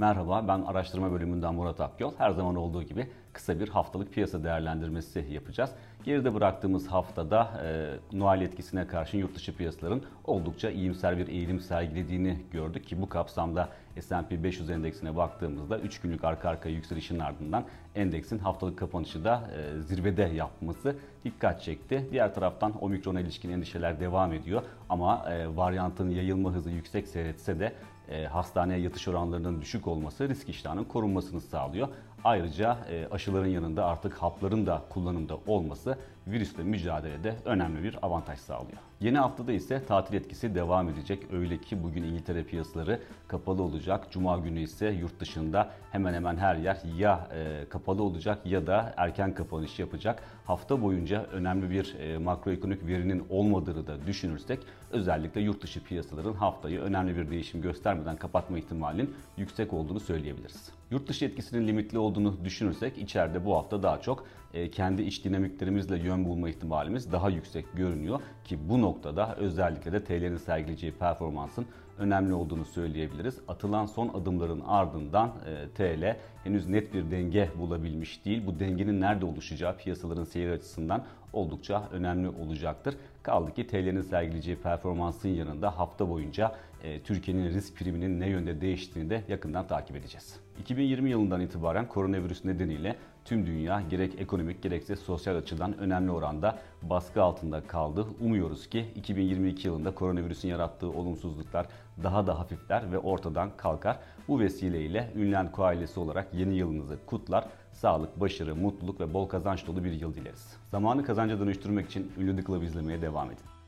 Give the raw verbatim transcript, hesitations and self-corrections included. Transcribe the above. Merhaba, ben araştırma bölümünden Murat Akyol. Her zaman olduğu gibi kısa bir haftalık piyasa değerlendirmesi yapacağız. Geride bıraktığımız haftada e, Noel etkisine karşın yurt dışı piyasaların oldukça iyimser bir eğilim sergilediğini gördük ki bu kapsamda S and P beş yüz endeksine baktığımızda üç günlük arka arkaya yükselişin ardından endeksin haftalık kapanışı da e, zirvede yapması dikkat çekti. Diğer taraftan omikrona ilişkin endişeler devam ediyor ama e, varyantın yayılma hızı yüksek seyretse de e, hastaneye yatış oranlarının düşük olması risk iştahının korunmasını sağlıyor. Ayrıca aşıların yanında artık hapların da kullanımda olması virüsle mücadelede önemli bir avantaj sağlıyor. Yeni haftada ise tatil etkisi devam edecek. Öyle ki bugün İngiltere piyasaları kapalı olacak. Cuma günü ise yurt dışında hemen hemen her yer ya kapalı olacak ya da erken kapanış yapacak. Hafta boyunca önemli bir makroekonomik verinin olmadığını da düşünürsek özellikle yurt dışı piyasaların haftayı önemli bir değişim göstermeden kapatma ihtimalinin yüksek olduğunu söyleyebiliriz. Yurt dışı etkisinin limitli olduğunu düşünürsek içeride bu hafta daha çok kendi iç dinamiklerimizle yön bulma ihtimalimiz daha yüksek görünüyor ki bu noktada özellikle de T L'nin sergileyeceği performansın önemli olduğunu söyleyebiliriz. Atılan son adımların ardından T L henüz net bir denge bulabilmiş değil. Bu dengenin nerede oluşacağı piyasaların seyir açısından oldukça önemli olacaktır. Kaldı ki T L'nin sergileyeceği performansın yanında hafta boyunca e, Türkiye'nin risk priminin ne yönde değiştiğini de yakından takip edeceğiz. iki bin yirmi yılından itibaren koronavirüs nedeniyle tüm dünya gerek ekonomik gerekse sosyal açıdan önemli oranda baskı altında kaldı. Umuyoruz ki iki bin yirmi iki yılında koronavirüsün yarattığı olumsuzluklar daha da hafifler ve ortadan kalkar. Bu vesileyle Ünlü ailesi olarak yeni yılınızı kutlar. Sağlık, başarı, mutluluk ve bol kazanç dolu bir yıl dileriz. Zamanı kazanca dönüştürmek için Ünlü izlemeye devam edin.